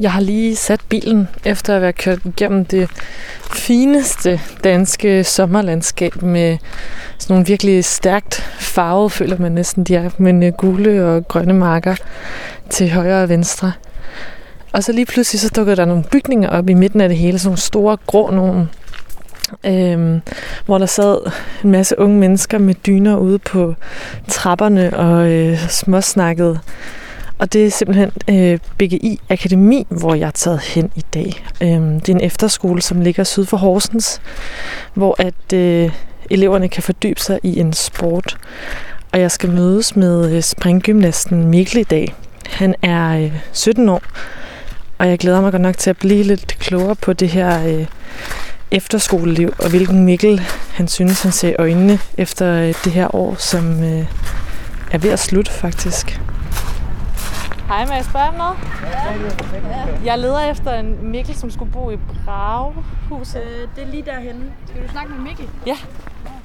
Jeg har lige sat bilen efter at være kørt igennem det fineste danske sommerlandskab med sådan nogle virkelig stærkt farvede, føler man næsten de er, men gule og grønne marker til højre og venstre. Og så lige pludselig så dukkede der nogle bygninger op i midten af det hele, sådan nogle store grå nogen, hvor der sad en masse unge mennesker med dyner ude på trapperne og småsnakkede. Og det er simpelthen BGI Akademi, hvor jeg er taget hen i dag. Det er en efterskole, som ligger syd for Horsens, hvor at eleverne kan fordybe sig i en sport. Og jeg skal mødes med springgymnasten Mikkel i dag. Han er 17 år, og jeg glæder mig godt nok til at blive lidt klogere på det her efterskoleliv, og hvilken Mikkel han synes, han ser i øjnene efter det her år, som er ved at slutte faktisk. Hej, må jeg spørge om noget? Ja. Jeg leder efter en Mikkel, som skulle bo i Bragehuset. Det er lige derhenne. Skal du snakke med Mikkel? Ja.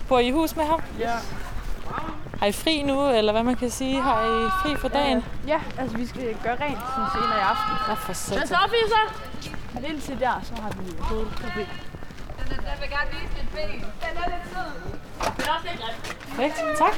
Bor I i hus med ham? Ja. Har I fri nu, eller hvad man kan sige? Har I fri for dagen? Ja, altså vi skal gøre rent sådan senere i aften. Nå, for satan. Så op i så! Men indtil der, så har vi fået et problem. Den vil gerne vise mit ben. Den er lidt sød. Den er også lidt grim. Perfekt, tak.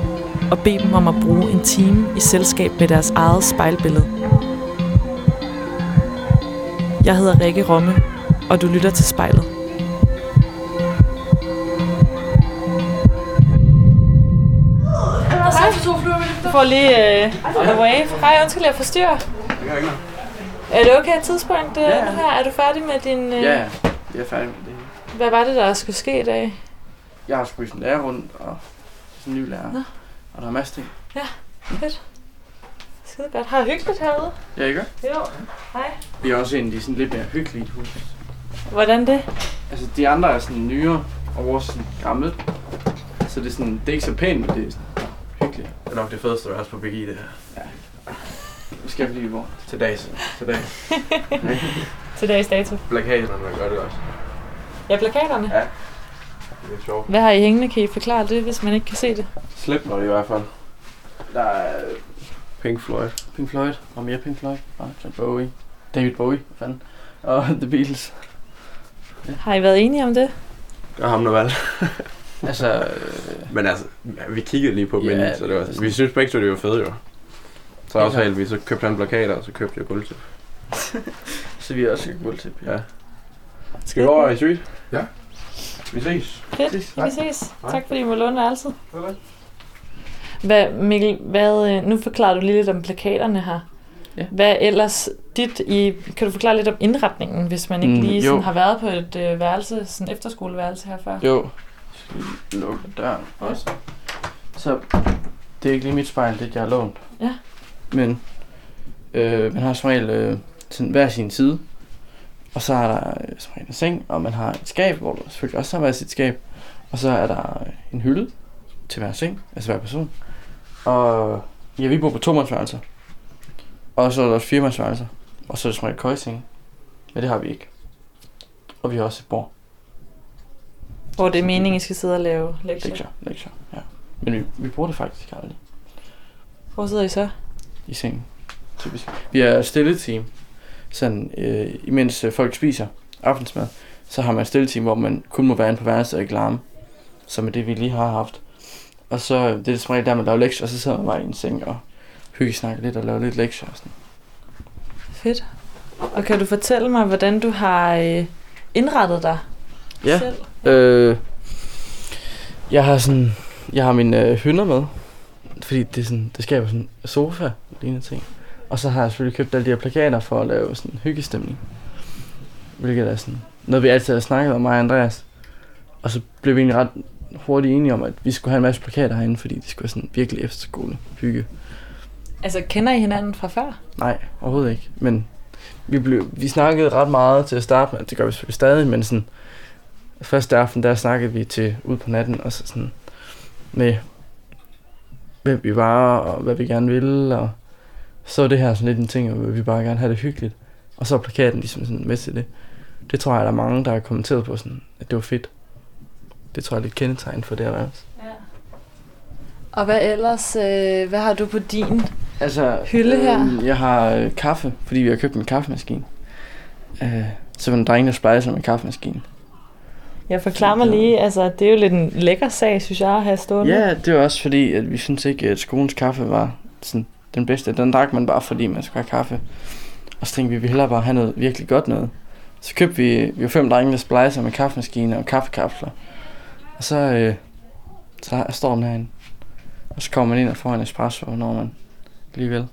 og bede dem om at bruge en time i selskab med deres eget spejlbillede. Jeg hedder Rikke Romme, og du lytter til Spejlet. Du får lige away. Hej, undskyld, jeg forstyrrer. Er det okay tidspunkt nu her? Er du færdig med din... Ja, jeg er færdig med det. Hvad var det, der skulle ske i dag? Jeg har sgu i sådan en lærer rundt, og sådan en ny lærer. Nå. Og der er masser ting. Ja, fedt. Skide godt. Har I hyggeligt herude? Ja, ikke? Jo. Hej. Vi er også en af de sådan lidt mere hyggelige hus. Hvordan det? Altså, de andre er sådan nyere, og vores sådan gammelt. Så det er sådan, det er ikke så pænt, men det er sådan hyggeligt. Det er nok det fedeste, der er også på BGI, det her. Ja. Nu skal vi lige hvor? Til dags. Til dags. Til dags dato. Plakaterne, man gør det også. Ja, plakaterne? Ja. Det er sjovt. Hvad har I hængende? Kan I forklare det, hvis man ikke kan se det? Slipner det i hvert fald. Der er Pink Floyd. Pink Floyd. Og mere Pink Floyd. Og Jan Bowie. David Bowie, fanden. Og The Beatles. Ja. Har I været enige om det? Gør ham nu valg. Altså... Men altså, vi kiggede lige på dem inden, så det var... Vi synes begge to, det var fede jo. Så aftalte vi, så købte han plakater, og så købte jeg guldtip. Så vi har også købt guldtip, ja. Skal vi over i suite? Ja. Vi ses. Fedt, vi ses. Tak fordi I må låne altid. Hvad, Mikkel, nu forklarer du lige lidt om plakaterne her. Ja. Hvad ellers kan du forklare lidt om indretningen, hvis man ikke lige sådan har været på et værelse, sådan et efterskoleværelse her før? Jo, så lige lukke døren også. Så det er ikke lige mit spejl, det jeg har lånt. Ja. Men man har som regel sådan hver sin side. Og så er der som regel en seng, og man har et skab, hvor der selvfølgelig også har været sit skab. Og så er der en hylde til hver seng, altså hver person. Og ja, vi bor på 2-mandsværelser. Og så er der også 4-mandsværelser. Og så er der som regel køjesenge. Men det har vi ikke. Og vi har også et bord. Hvor det er meningen, I skal sidde og lave lektier? Lektier, ja. Men vi bruger det faktisk aldrig. Hvor sidder I så? I sengen, typisk. Vi er stille-team. Sådan, imens folk spiser aftensmad, så har man et stilleteam, hvor man kun må være inde på værelset og ikke larme, som er det, vi lige har haft. Og så det er det som regel der, man laver lektier, og så sidder man bare i en seng og hyggesnakker lidt og laver lidt lektier og sådan. Fedt. Og kan du fortælle mig, hvordan du har indrettet dig selv? Jeg har mine hynder med, fordi det, sådan, det skaber sådan en sofa og lignende ting. Og så har jeg selvfølgelig købt alle de her plakater for at lave sådan en hyggestemning. Hvilket er sådan noget, vi altid har snakket om, mig og Andreas. Og så blev vi egentlig ret hurtigt enige om, at vi skulle have en masse plakater herinde, fordi det skulle være sådan virkelig efterskole hygge. Altså, kender I hinanden fra før? Nej, overhovedet ikke. Men vi snakkede ret meget til at starte med, det gør vi selvfølgelig stadig, men sådan første aften, der snakkede vi til ud på natten, og så sådan med hvem vi var, og hvad vi gerne ville, og så det her sådan lidt en ting, hvor vi bare gerne have det hyggeligt. Og så plakaten ligesom sådan med til det. Det tror jeg, der er mange, der har kommenteret på sådan, at det var fedt. Det tror jeg er lidt kendetegn for det her værelse. Ja. Og hvad ellers? Hvad har du på din hylde her? Jeg har kaffe, fordi vi har købt en kaffemaskine. Så der er ingen, der splejser med kaffemaskinen. Jeg forklarer mig lige, altså det er jo lidt en lækker sag, synes jeg, at have stående. Ja, det er også fordi, at vi synes ikke, at skolens kaffe var sådan den bedste. Den drak man bare, fordi man skulle have kaffe. Og så tænkte vi hellere bare have noget virkelig godt noget. Så købte vi var 5 drenge, der splejser med kaffemaskiner og kaffekapsler. Og så står den herinde. Og så kommer man ind og får en espresso, når man alligevel.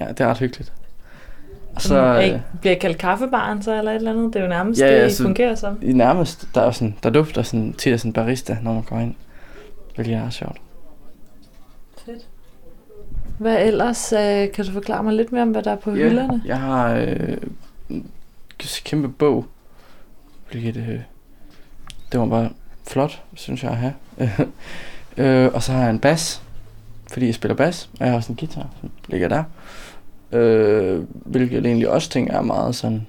Ja, det er ret hyggeligt. Og så bliver kaldt kaffebaren så, eller et eller andet? Det er jo nærmest det fungerer som. I nærmest, der er sådan, der dufter sådan, tit af sådan barista, når man går ind. Hvilket er sjovt. Fedt. Hvad ellers? Kan du forklare mig lidt mere om, hvad der er på hylderne? Jeg har en kæmpe bog. Hvilket det var bare flot, synes jeg at have. Og så har jeg en bas, fordi jeg spiller bas, og jeg har også en guitar, som ligger der. Hvilket jeg egentlig også tænker er meget sådan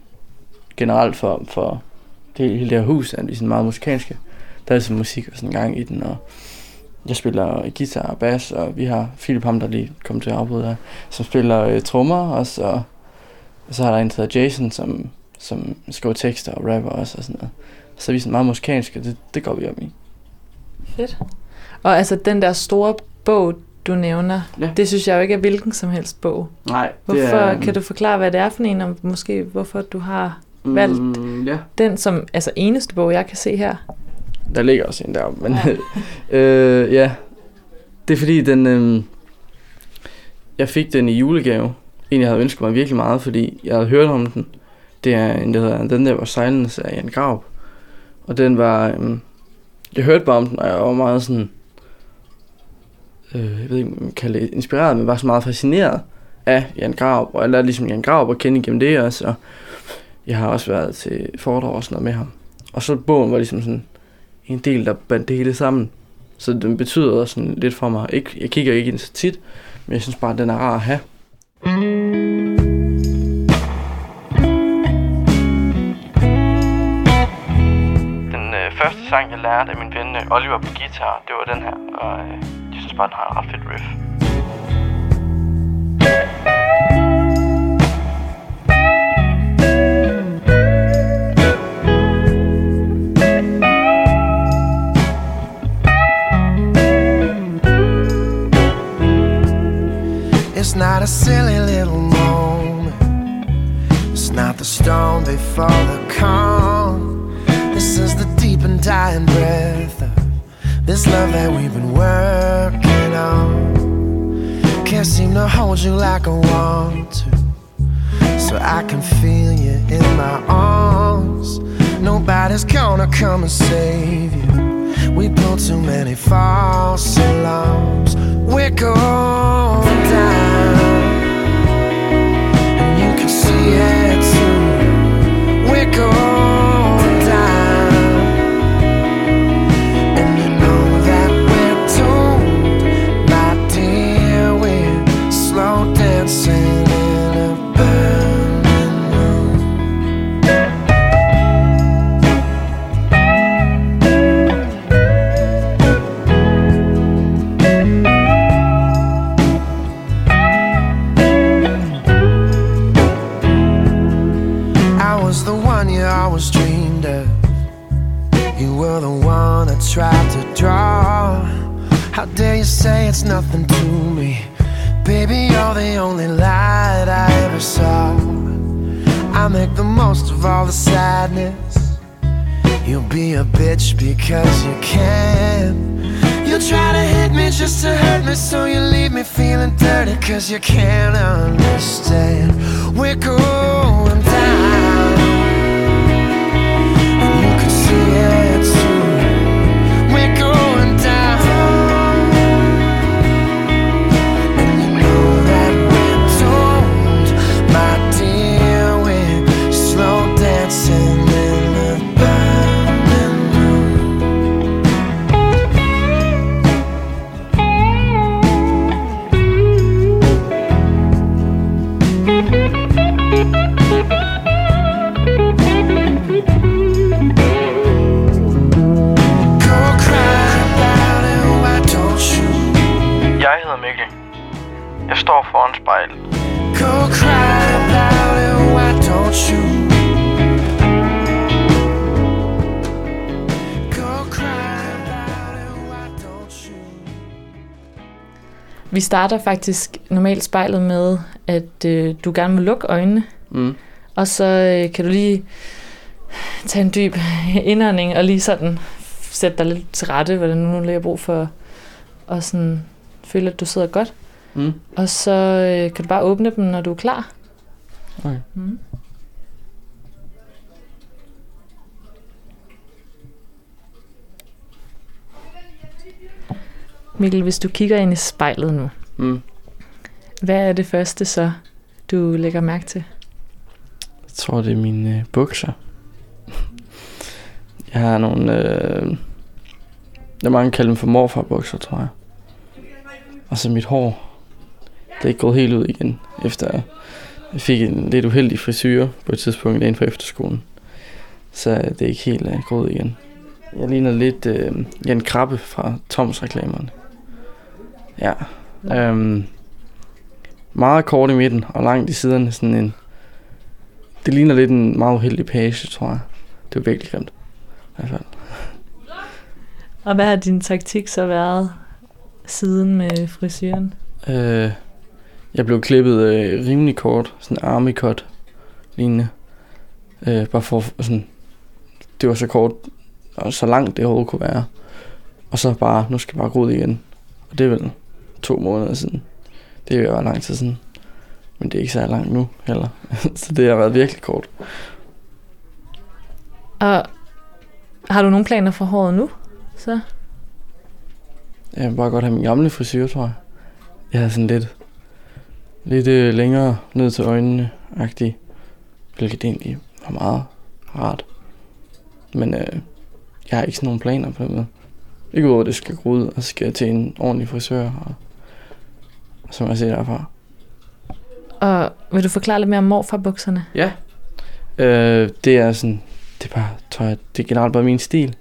generelt for det hele der hus, at vi er sådan meget musikalske. Der er sådan musik og sådan gang i den, og jeg spiller guitar og bas, og vi har Filip, ham der lige kom til at afbryde her, som spiller trommer også, og så har der en, der hedder Jason, som skriver tekster og rapper også og sådan noget. Så vi er sådan meget musikalske, det går vi op i. Fedt. Og altså den der store bog, du nævner, det synes jeg jo ikke er hvilken som helst bog. Nej. Hvorfor kan du forklare, hvad det er for en, og måske hvorfor du har valgt den som altså eneste bog, jeg kan se her? Der ligger også en deroppe, men ja. Det er fordi, den jeg fik den i julegave. Egentlig havde jeg ønsket mig virkelig meget, fordi jeg havde hørt om den. Det er en, der hedder den der var Silence af Jan Grab. Og den var... jeg hørte bare om den, og jeg var meget sådan... jeg ved ikke, om man kalder det inspireret, men var så meget fascineret af Jan Grab, og jeg lærte ligesom Jan Grab at kende igennem det også, og jeg har også været til foredrag og sådan noget med ham. Og så bogen var ligesom sådan en del, der bandt det hele sammen, så den betyder også sådan lidt for mig. Jeg kigger ikke ind så tit, men jeg synes bare, at den er rar at have. Den første sang, jeg lærte af min ven Oliver på guitar, det var den her, og jeg synes bare, den har et ret fedt riff. It's not a silly little moment. It's not the storm before the calm. This is the deep and dying breath of this love that we've been working on. Can't seem to hold you like I want to, so I can feel you in my arms. Nobody's gonna come and save you. We pulled too many false alarms. We're going down, and you can see it too. We're going. Tried to draw. How dare you say it's nothing to me? Baby, you're the only light I ever saw. I make the most of all the sadness. You'll be a bitch because you can. You try to hit me just to hurt me, so you leave me feeling dirty, cause you can't understand. We're going down, and you can see it too. foran spejlet. Go cry about it, why don't you? Vi starter faktisk normalt spejlet med, at du gerne må lukke øjnene, og så kan du lige tage en dyb indånding og lige sådan sætte dig lidt til rette, hvordan nu lige har brug for at sådan føle, at du sidder godt. Mm. Og så kan du bare åbne dem, når du er klar. Okay. Mm. Mikkel, hvis du kigger ind i spejlet nu, hvad er det første så, du lægger mærke til? Jeg tror, det er mine bukser. Jeg har nogle... jeg mange kalder dem for morfarbukser, tror jeg. Og så mit hår. Det er ikke gået helt ud igen, efter jeg fik en lidt uheldig frisyre på et tidspunkt inden for efterskolen. Så det er ikke helt gået igen. Jeg ligner lidt Jan Grab fra Toms-reklamerne. Ja. Meget kort i midten og langt i siderne. Sådan en, det ligner lidt en meget uheldig page, tror jeg. Det var virkelig grimt. I hvert fald. Og hvad har din taktik så været siden med frisuren? Jeg blev klippet rimelig kort. Sådan en army-cut lignende. Bare for sådan... Det var så kort... og så langt det overhovedet kunne være. Og så bare, nu skal jeg bare gå ud igen. Og det er vel 2 måneder siden. Det er jo lang tid siden. Men det er ikke så langt nu heller. Så det har været virkelig kort. Og har du nogle planer for håret nu? Så? Jeg vil bare godt have min gamle frisyr, tror jeg. Jeg har sådan lidt længere ned til øjnene-agtig. Hvilket egentlig var meget rart. Men jeg har ikke sådan nogle planer på det. Ikke udover, at det skal gå ud, og så skal jeg til en ordentlig frisør, og så må jeg se derfra. Og vil du forklare lidt mere om morfarbukserne? Ja. Det er sådan, det er bare tøj, det er generelt bare min stil.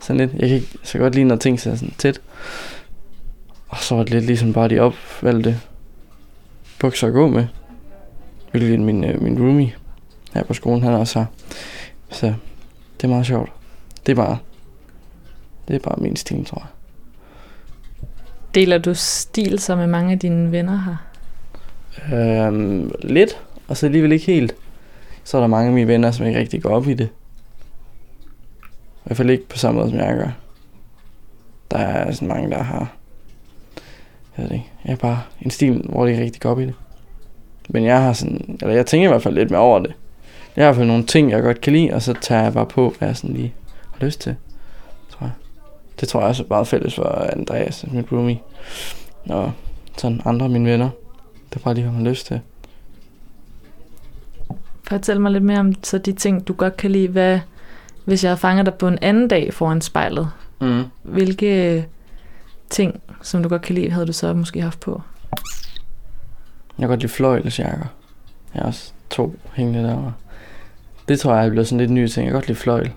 Sådan lidt, jeg kan ikke så godt lide, når ting ser sådan tæt. Og så var det lidt ligesom bare de opvalgte bukser at gå med. Hvilket min roomie her på skolen, han også har. Så det er meget sjovt. Det er bare min stil, tror jeg. Deler du stil så med mange af dine venner her? Lidt, og så alligevel ikke helt. Så er der mange af mine venner, som ikke rigtig går op i det. I hvert fald ikke på samme måde, som jeg gør. Der er sådan mange, der har... Jeg ved det ikke. Jeg er bare en stil, hvor de ikke rigtig går op i det. Men jeg har sådan... Eller jeg tænker i hvert fald lidt mere over det. Jeg har i hvert fald nogle ting, jeg godt kan lide, og så tager jeg bare på, hvad jeg sådan lige har lyst til, tror jeg. Det tror jeg også er meget fælles for Andreas, min roomie, og sådan andre af mine venner. Det er bare lige, hvad man har lyst til. Fortæl mig lidt mere om så de ting, du godt kan lide. Hvad, hvis jeg havde fanget dig på en anden dag foran spejlet, hvilke ting, som du godt kan lide, havde du så måske haft på? Jeg kan godt lide fløjlesjakker. Jeg har også 2 hængende derovre. Det tror jeg er blevet sådan lidt nye ting. Jeg kan godt lide fløjl.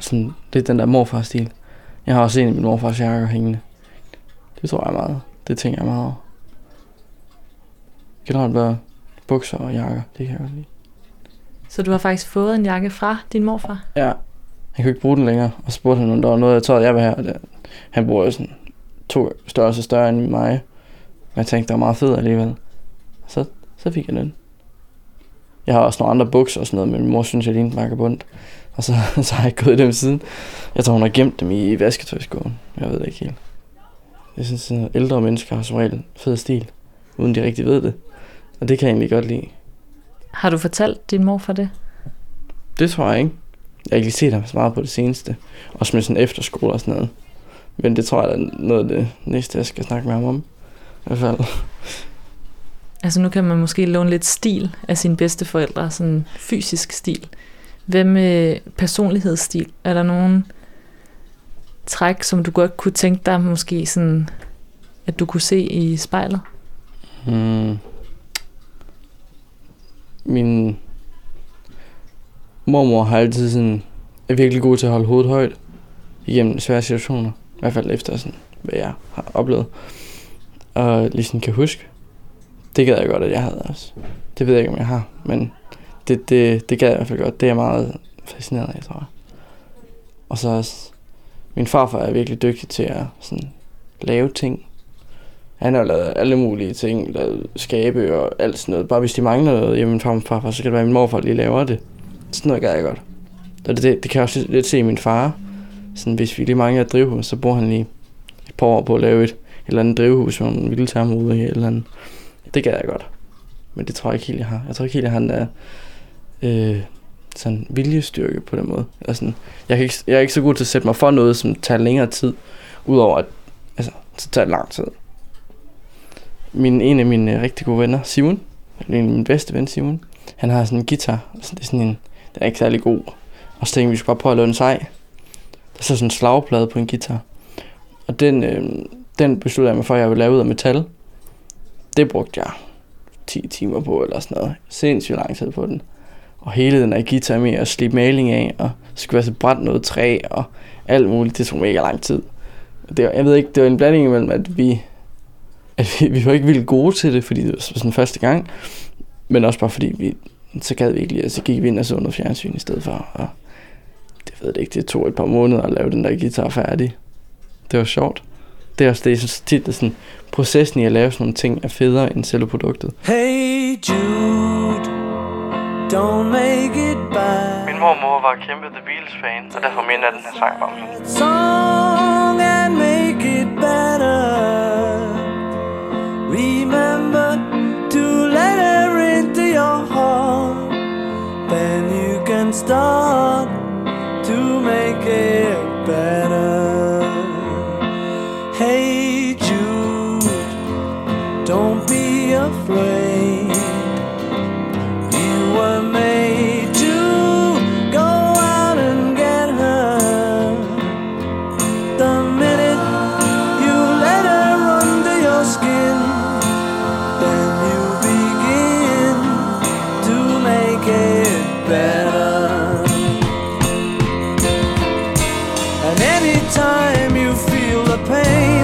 Sådan lidt den der morfar-stil. Jeg har også en af min morfars jakker hængende. Det tror jeg meget. Det tænker jeg meget over. Generelt bare bukser og jakker. Det kan jeg godt lide. Så du har faktisk fået en jakke fra din morfar? Ja. Jeg kunne ikke bruge den længere. Og så spurgte han, om der var noget, jeg tøjede, jeg vil have. Han bruger jo sådan 2 størrelser større end mig. Men jeg tænkte, det var meget fedt alligevel. Så fik jeg den. Jeg har også nogle andre bukser og sådan noget, men min mor synes, jeg lignede en vagabond. Og så har jeg ikke gået i dem siden. Jeg tror, hun har gemt dem i vasketøjskålen. Jeg ved det ikke helt. Jeg synes, at ældre mennesker har som regel fed stil, uden de rigtig ved det. Og det kan jeg egentlig godt lide. Har du fortalt din mor for det? Det tror jeg ikke. Jeg har ikke lige set ham så meget på det seneste. Også med sådan efterskole og sådan noget. Men det tror jeg er noget af det næste, jeg skal snakke med ham om. I hvert fald. Altså nu kan man måske låne lidt stil af sine bedsteforældre, sådan fysisk stil. Hvad med personlighedsstil? Er der nogen træk, som du godt kunne tænke dig måske sådan, at du kunne se i spejlet? Min mormor har altid sådan, er virkelig god til at holde hovedet højt igennem svære situationer. I hvert fald efter sådan, hvad jeg har oplevet. og ligesom kan huske. Det gad jeg godt, at jeg havde også. Det ved jeg ikke, om jeg har, men det gad jeg i hvert fald godt. Det er jeg meget fascineret af, tror jeg. Og så også, min farfar er virkelig dygtig til at sådan, lave ting. Han har lavet alle mulige ting, lavet skabe og alt sådan noget. Bare hvis de mangler noget hjemme fra min farfar, så kan det være, min morfar lige laver det. Sådan noget gad jeg godt. Og det kan jeg også lidt se i min far. Sådan, hvis vi lige mangler et drivhus, så bruger han lige et par år på at lave et eller andet drivhus, hvor man ville tage ham ud i eller andet. Det gad jeg godt. Men det tror jeg ikke helt, jeg har. Jeg tror ikke helt, jeg har den der sådan viljestyrke på den måde. Sådan, jeg er ikke så god til at sætte mig for noget, som tager længere tid, udover at det tager lang tid. En af mine rigtig gode venner, Simon, min bedste ven, Simon, han har sådan en guitar. Det er sådan en, den er ikke særlig god. Og så tænkte vi skulle bare prøve at lave en sej. Der er så sådan en slagplade på en guitar. Og den besluttede jeg mig for, at jeg ville lave ud af metal. Det brugte jeg 10 timer på eller sådan noget. Sindssygt lang tid på den. Og hele den her guitar med at slippe maling af, og så skulle jeg så brænde noget træ og alt muligt. Det tog mega lang tid. Jeg ved ikke, det var en blanding imellem, at vi var ikke vildt gode til det, fordi det var sådan første gang. Men også bare fordi, så gad vi ikke lige, og så gik vi ind og så noget fjernsyn i stedet for. Og det ved jeg ikke, det tog et par måneder at lave den der guitar færdig. Det var sjovt. Det er også det, jeg synes tit, at sådan, processen i at lave sådan nogle ting er federe end selve produktet. Hey Jude, don't make it bad. Min mormor var kæmpe The Beatles fan, og derfor minder jeg den her sang om hende. Song and make it better. Remember to let her into your heart. Then you can start to make it better. Hey Jude, don't be afraid. You were made to go out and get her. The minute you let her under your skin, then you begin to make it better. And anytime you feel the pain,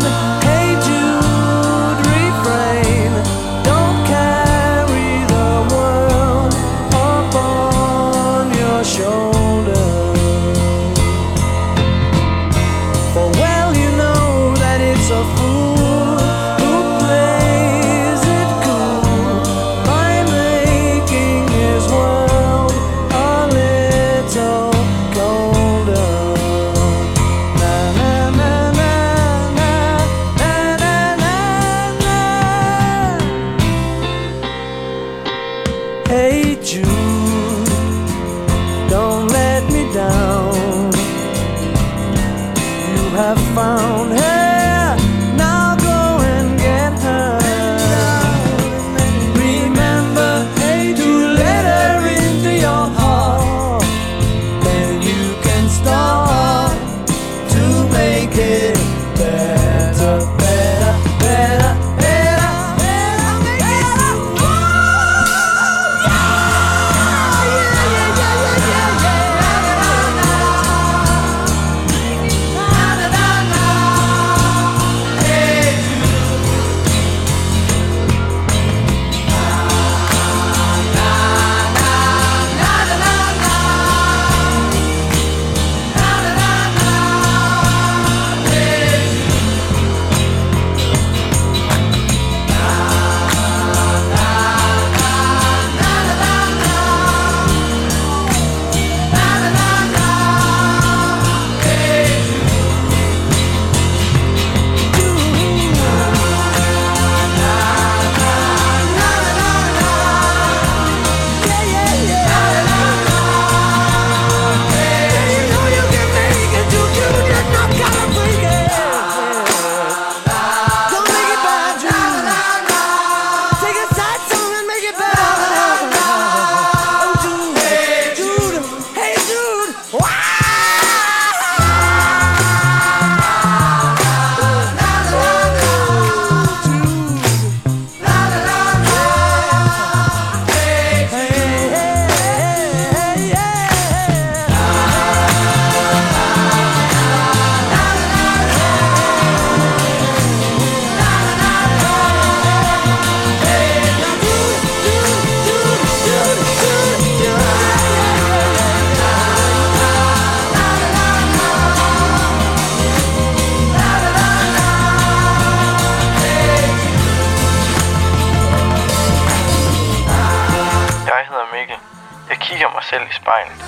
i spejlet.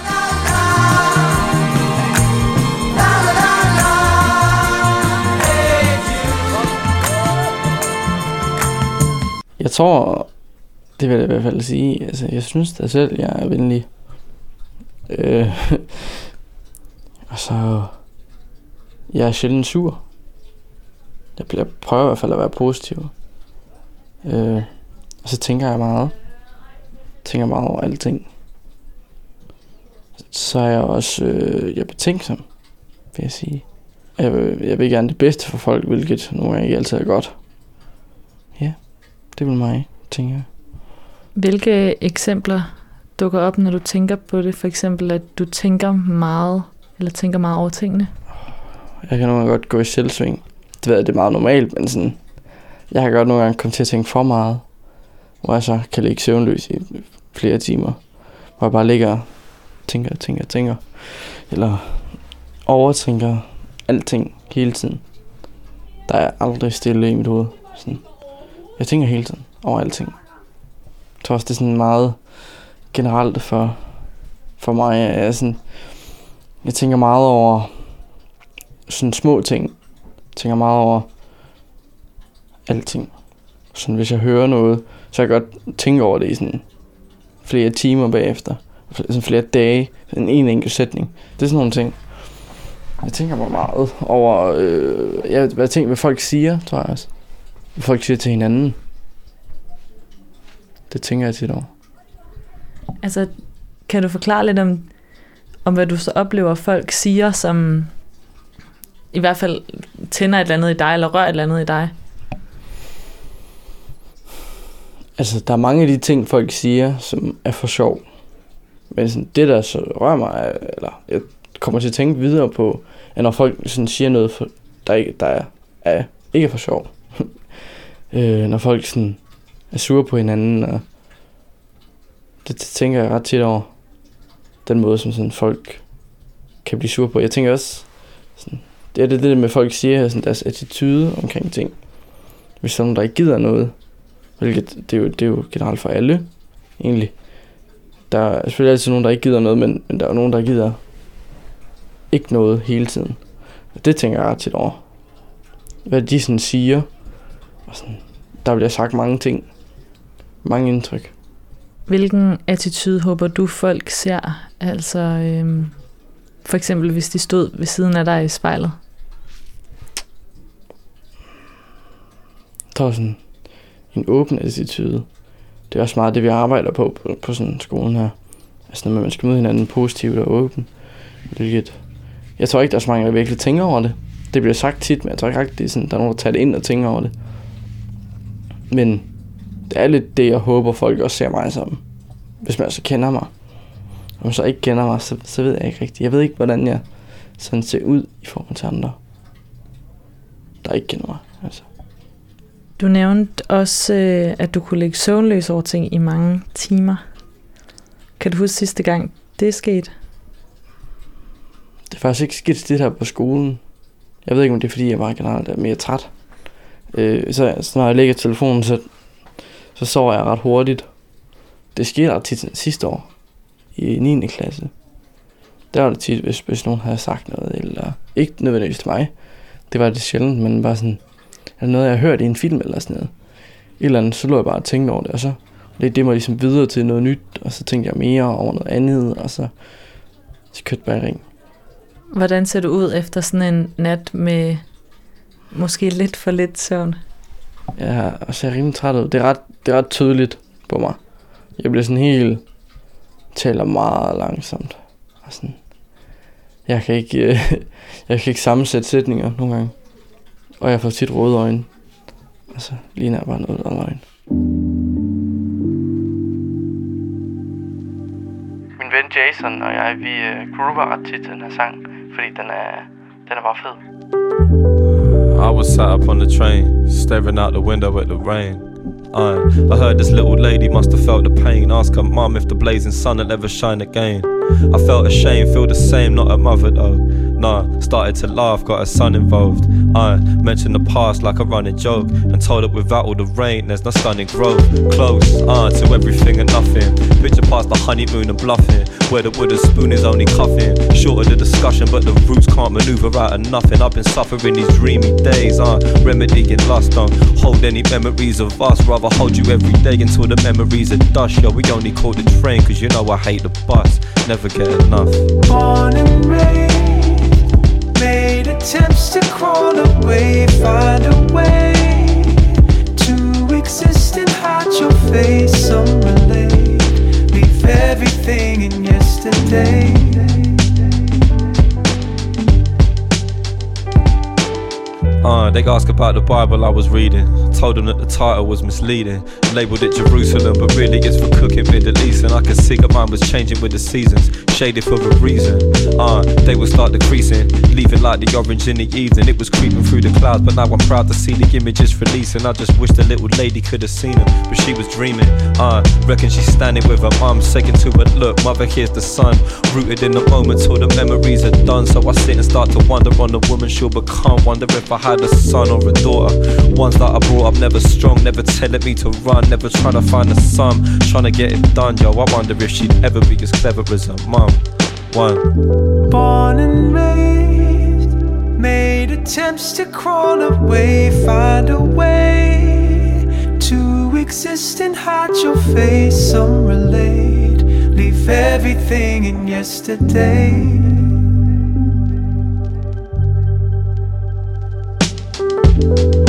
Jeg tror, det vil jeg i hvert fald sige, altså jeg synes da selv, jeg er venlig. Og så, jeg er sjældent sur. Jeg prøver i hvert fald at være positiv. Og så tænker jeg meget. Tænker meget over alting. Så er jeg også jeg er betænksom, vil jeg sige. Jeg vil gerne det bedste for folk, hvilket nogle gange ikke altid er godt. Ja, det vil mig, tænker jeg. Hvilke eksempler dukker op, når du tænker på det? For eksempel, at du tænker meget, eller tænker meget over tingene? Jeg kan nogle gange godt gå i selvsving. Det ved jeg, det er meget normalt, men sådan, jeg kan godt nogle gange komme til at tænke for meget. Hvor jeg så kan ligge søvnløs i flere timer. Hvor jeg bare ligger og tænker. Eller overtænker alting hele tiden. Der er aldrig stille i mit hoved. Sådan. Jeg tænker hele tiden over alting. Jeg tror også, det er sådan meget generelt for mig. Jeg tænker meget over sådan små ting. Jeg tænker meget over alting. Så hvis jeg hører noget, så jeg godt tænke over det i sådan flere timer bagefter. Sådan flere dage. Sådan en enkelt sætning. Det er sådan nogle ting. Jeg tænker bare meget over, hvad folk siger, tror jeg også. Hvad folk siger til hinanden. Det tænker jeg tit over. Altså, kan du forklare lidt om hvad du så oplever, folk siger, som i hvert fald tænder et eller andet i dig, eller rører et eller andet i dig? Altså, der er mange af de ting, folk siger, som er for sjov. Men sådan, det, der så rører mig, eller jeg kommer til at tænke videre på, at når folk sådan siger noget, der ikke er for sjov. Når folk sådan er sure på hinanden, og det tænker jeg ret tit over. Den måde, som sådan folk kan blive sure på. Jeg tænker også, sådan, det med folk siger, sådan, deres attitude omkring ting. Hvis der er nogen, der ikke gider noget, hvilket det er jo generelt for alle, egentlig. Der er selvfølgelig altid nogen, der ikke gider noget, men der er nogen, der gider ikke noget hele tiden. Og det tænker jeg ret tit over. Hvad de sådan siger, og sådan, der bliver sagt mange ting. Mange indtryk. Hvilken attitude håber du, folk ser? Altså, for eksempel, hvis de stod ved siden af dig i spejlet. Der er sådan en åben attitude. Det er også meget det, vi arbejder på sådan skolen her. Altså, når man skal møde hinanden positivt og åben. Jeg tror ikke, der er så mange, der virkelig tænker over det. Det bliver sagt tit, men jeg tror ikke rigtig, at der er nogen, der tager det ind og tænker over det. Men det er lidt det, jeg håber, folk også ser mig som. Hvis man så kender mig. Hvis man så ikke kender mig, så ved jeg ikke rigtigt. Jeg ved ikke, hvordan jeg sådan ser ud i forhold til andre, der ikke kender mig. Altså. Du nævnte også, at du kunne ligge søvnløs over ting i mange timer. Kan du huske sidste gang, det skete? Det er faktisk ikke sket det her på skolen. Jeg ved ikke, om det er, fordi jeg bare generelt er mere træt. Så når jeg lægger telefonen, så sover jeg ret hurtigt. Det skete ret tit sidste år, i 9. klasse. Der var det tit, hvis nogen havde sagt noget, eller ikke nødvendigvis til mig. Det var det sjældent, men bare sådan, eller noget, jeg hørte i en film eller sådan noget. Et eller andet, så lå jeg bare og tænkte over det, og så det mig ligesom videre til noget nyt, og så tænkte jeg mere over noget andet, og så kørte bare ring. Hvordan ser du ud efter sådan en nat med måske lidt for lidt søvn? Ja, og så er jeg rimelig træt ud. Det er ret tydeligt på mig. Jeg bliver sådan helt, taler meget langsomt. Og sådan, jeg kan ikke sammensætte sætninger nogle gange. Og jeg får tit røde øjne. Og så ligner jeg bare noget af løgn. Min ven Jason og jeg, vi groover ret tit til den her sang. Fordi den er bare fed. I was sat up on the train, staring out the window at the rain. I heard this little lady must have felt the pain. Ask her mum if the blazing sun will ever shine again. I felt ashamed, feel the same, not a mother though. Nah, started to laugh, got her son involved. I mentioned the past like a running joke, and told it without all the rain there's no stunning growth. Close, to everything and nothing. Picture past the honeymoon and bluffing, where the wooden spoon is only cuffing. Short of the discussion, but the roots can't maneuver out of nothing. I've been suffering these dreamy days, remedying lust. Don't hold any memories of us, rather hold you every day until the memories are dust. Yo, we only call the train, cause you know I hate the bus, never get enough. Born and raised, made attempts to crawl away, find a way to exist and hide your face. Some relate, leave everything in yesterday. They asked about the Bible I was reading. Told them that the title was misleading. Labelled it Jerusalem, but really it's for cooking Middle East. And I could see that mine was changing with the seasons, shaded for a reason. They would start decreasing, leaving like the orange in the evening. It was creeping through the clouds, but now I'm proud to see the images releasing. I just wish the little lady could have seen them, but she was dreaming. Reckon she's standing with her mum, shaking to her, look, mother, here's the sun. Rooted in the moment till the memories are done. So I sit and start to wonder on the woman she'll become. Wonder if I had a son or a daughter, ones that I brought up never strong, never telling me to run, never trying to find a sum, trying to get it done. Yo, I wonder if she'd ever be as clever as her mum. One. Born and raised, made attempts to crawl away, find a way to exist and hide your face. Some relate, leave everything in yesterday.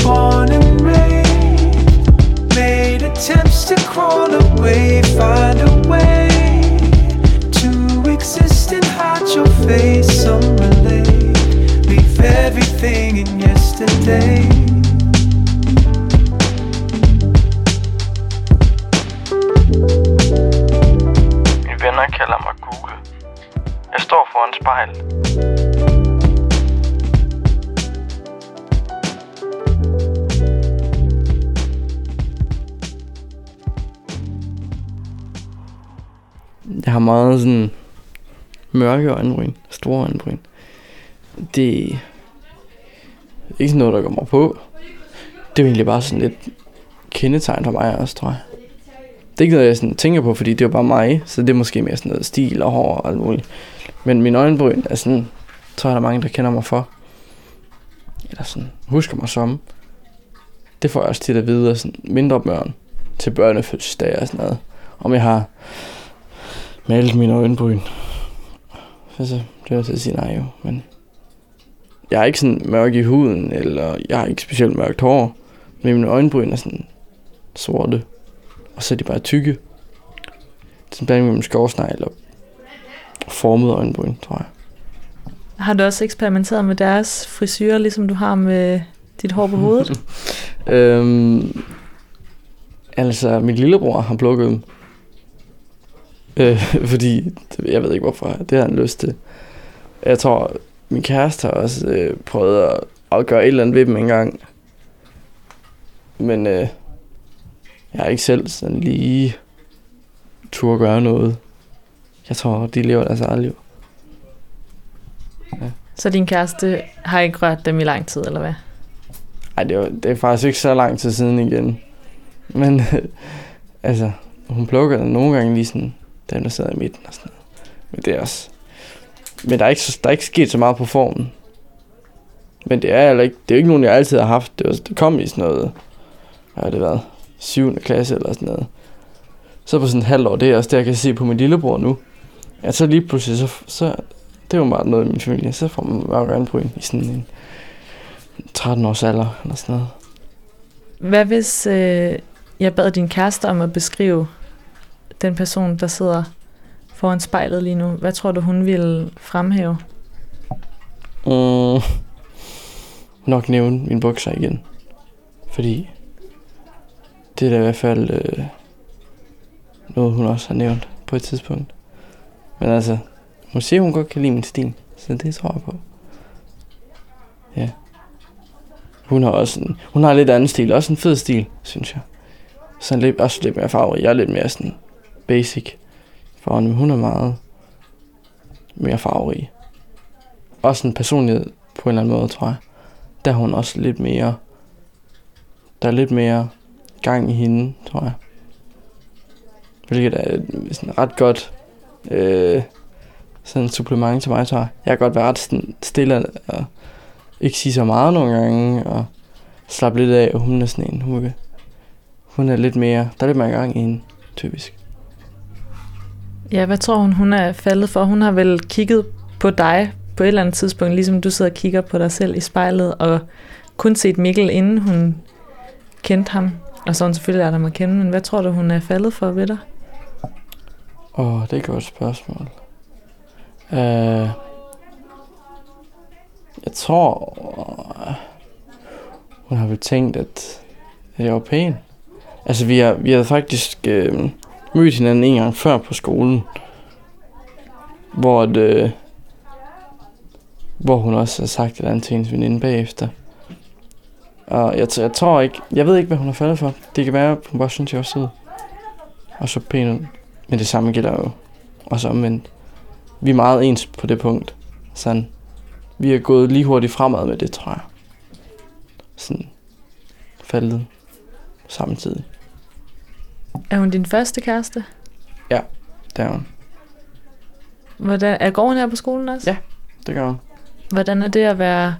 Born and raised, made attempts to crawl away, find a way to exist and hide your face. Some relate, leave everything in yesterday. Mine venner kalder mig Google. Jeg står foran spejl. Jeg har meget sådan mørke øjenbryn, store øjenbryn. Det er ikke sådan noget, der går mig på. Det er egentlig bare sådan et kendetegn for mig også, tror jeg. Det er ikke noget, jeg sådan tænker på, fordi det er bare mig. Så det er måske mere sådan noget stil og hår og alt muligt. Men mine øjenbryn er sådan, tror jeg, der er mange, der kender mig for. Eller sådan, husker mig som. Det får jeg også tit at vide, og sådan mindre børn til børnefødselsdage og sådan noget. Om jeg har malet mine øjenbryn. Altså, det er til at sige nej jo, men jeg er ikke sådan mørk i huden, eller jeg har ikke specielt mørkt hår, men mine øjenbryn er sådan sorte, og så er de bare tykke. Det er blandt med skovsnegl og formede øjenbryn, tror jeg. Har du også eksperimenteret med deres frisyrer, ligesom du har med dit hår på hovedet? Altså, min lillebror har plukket dem. Fordi, jeg ved ikke hvorfor, det har han lyst til. Jeg tror, min kæreste har også prøvet at afgøre et eller andet ved dem engang. Men jeg har ikke selv sådan lige tur at gøre noget. Jeg tror, de lever deres eget liv. Ja. Så din kæreste har ikke rørt dem i lang tid, eller hvad? Nej, det er faktisk ikke så lang tid siden igen. Men altså, hun plukker den nogle gange lige sådan dem, der sidder i midten og sådan noget. Men det er også... Men der er ikke sket så meget på formen. Men det er ikke... Det er jo ikke nogen, jeg altid har haft. Det kom i sådan noget... Hvad har det været? 7. klasse eller sådan noget. Så på sådan et halvt år, det er også det, jeg kan se på min lillebror nu. At så lige pludselig, så det er jo bare noget i min familie. Så får man bare øjenbryn i sådan en 13-års alder eller sådan noget. Hvad hvis jeg bad din kæreste om at beskrive den person, der sidder foran spejlet lige nu? Hvad tror du, hun ville fremhæve? Nok nævne mine bukser igen. Fordi det er da i hvert fald noget, hun også har nævnt på et tidspunkt. Men altså, hun siger, hun godt kan lide min stil. Så det tror jeg på. Ja. Hun har også hun har lidt anden stil. Også en fed stil, synes jeg. Sådan lidt, også lidt mere farverig. Jeg er lidt mere sådan basic, for hun er meget mere farverig. også en personlighed på en eller anden måde, tror jeg. Der er hun også lidt mere, der er lidt mere gang i hende, tror jeg. Hvilket er sådan ret godt sådan supplement til mig, tror jeg. Jeg kan godt være ret stille og ikke sige så meget nogle gange, og slappe lidt af, og hun er sådan en, hun er lidt mere, der er lidt mere gang i hende, typisk. Ja, hvad tror hun er faldet for? Hun har vel kigget på dig på et eller andet tidspunkt, ligesom du sidder og kigger på dig selv i spejlet, og kun set Mikkel, inden hun kendte ham. Og så hun selvfølgelig er der med at kende, men hvad tror du, hun er faldet for ved dig? Det er et godt spørgsmål. Jeg tror, hun har vel tænkt, at jeg var pæn. Altså, vi havde faktisk mødt hinanden en gang før på skolen, hvor hun også har sagt et eller andet til hendes veninde bagefter. Og jeg tror ikke, jeg ved ikke, hvad hun er faldet for. Det kan være, hun bare synes, jeg var sød og så pæn ud. Men det samme gælder jo også omvendt. Vi er meget ens på det punkt. Sådan. Vi er gået lige hurtigt fremad med det, tror jeg. Sådan faldet samtidig. Er hun din første kæreste? Ja, det er hun. Går hun her på skolen også? Ja, det gør hun. Hvordan er det at være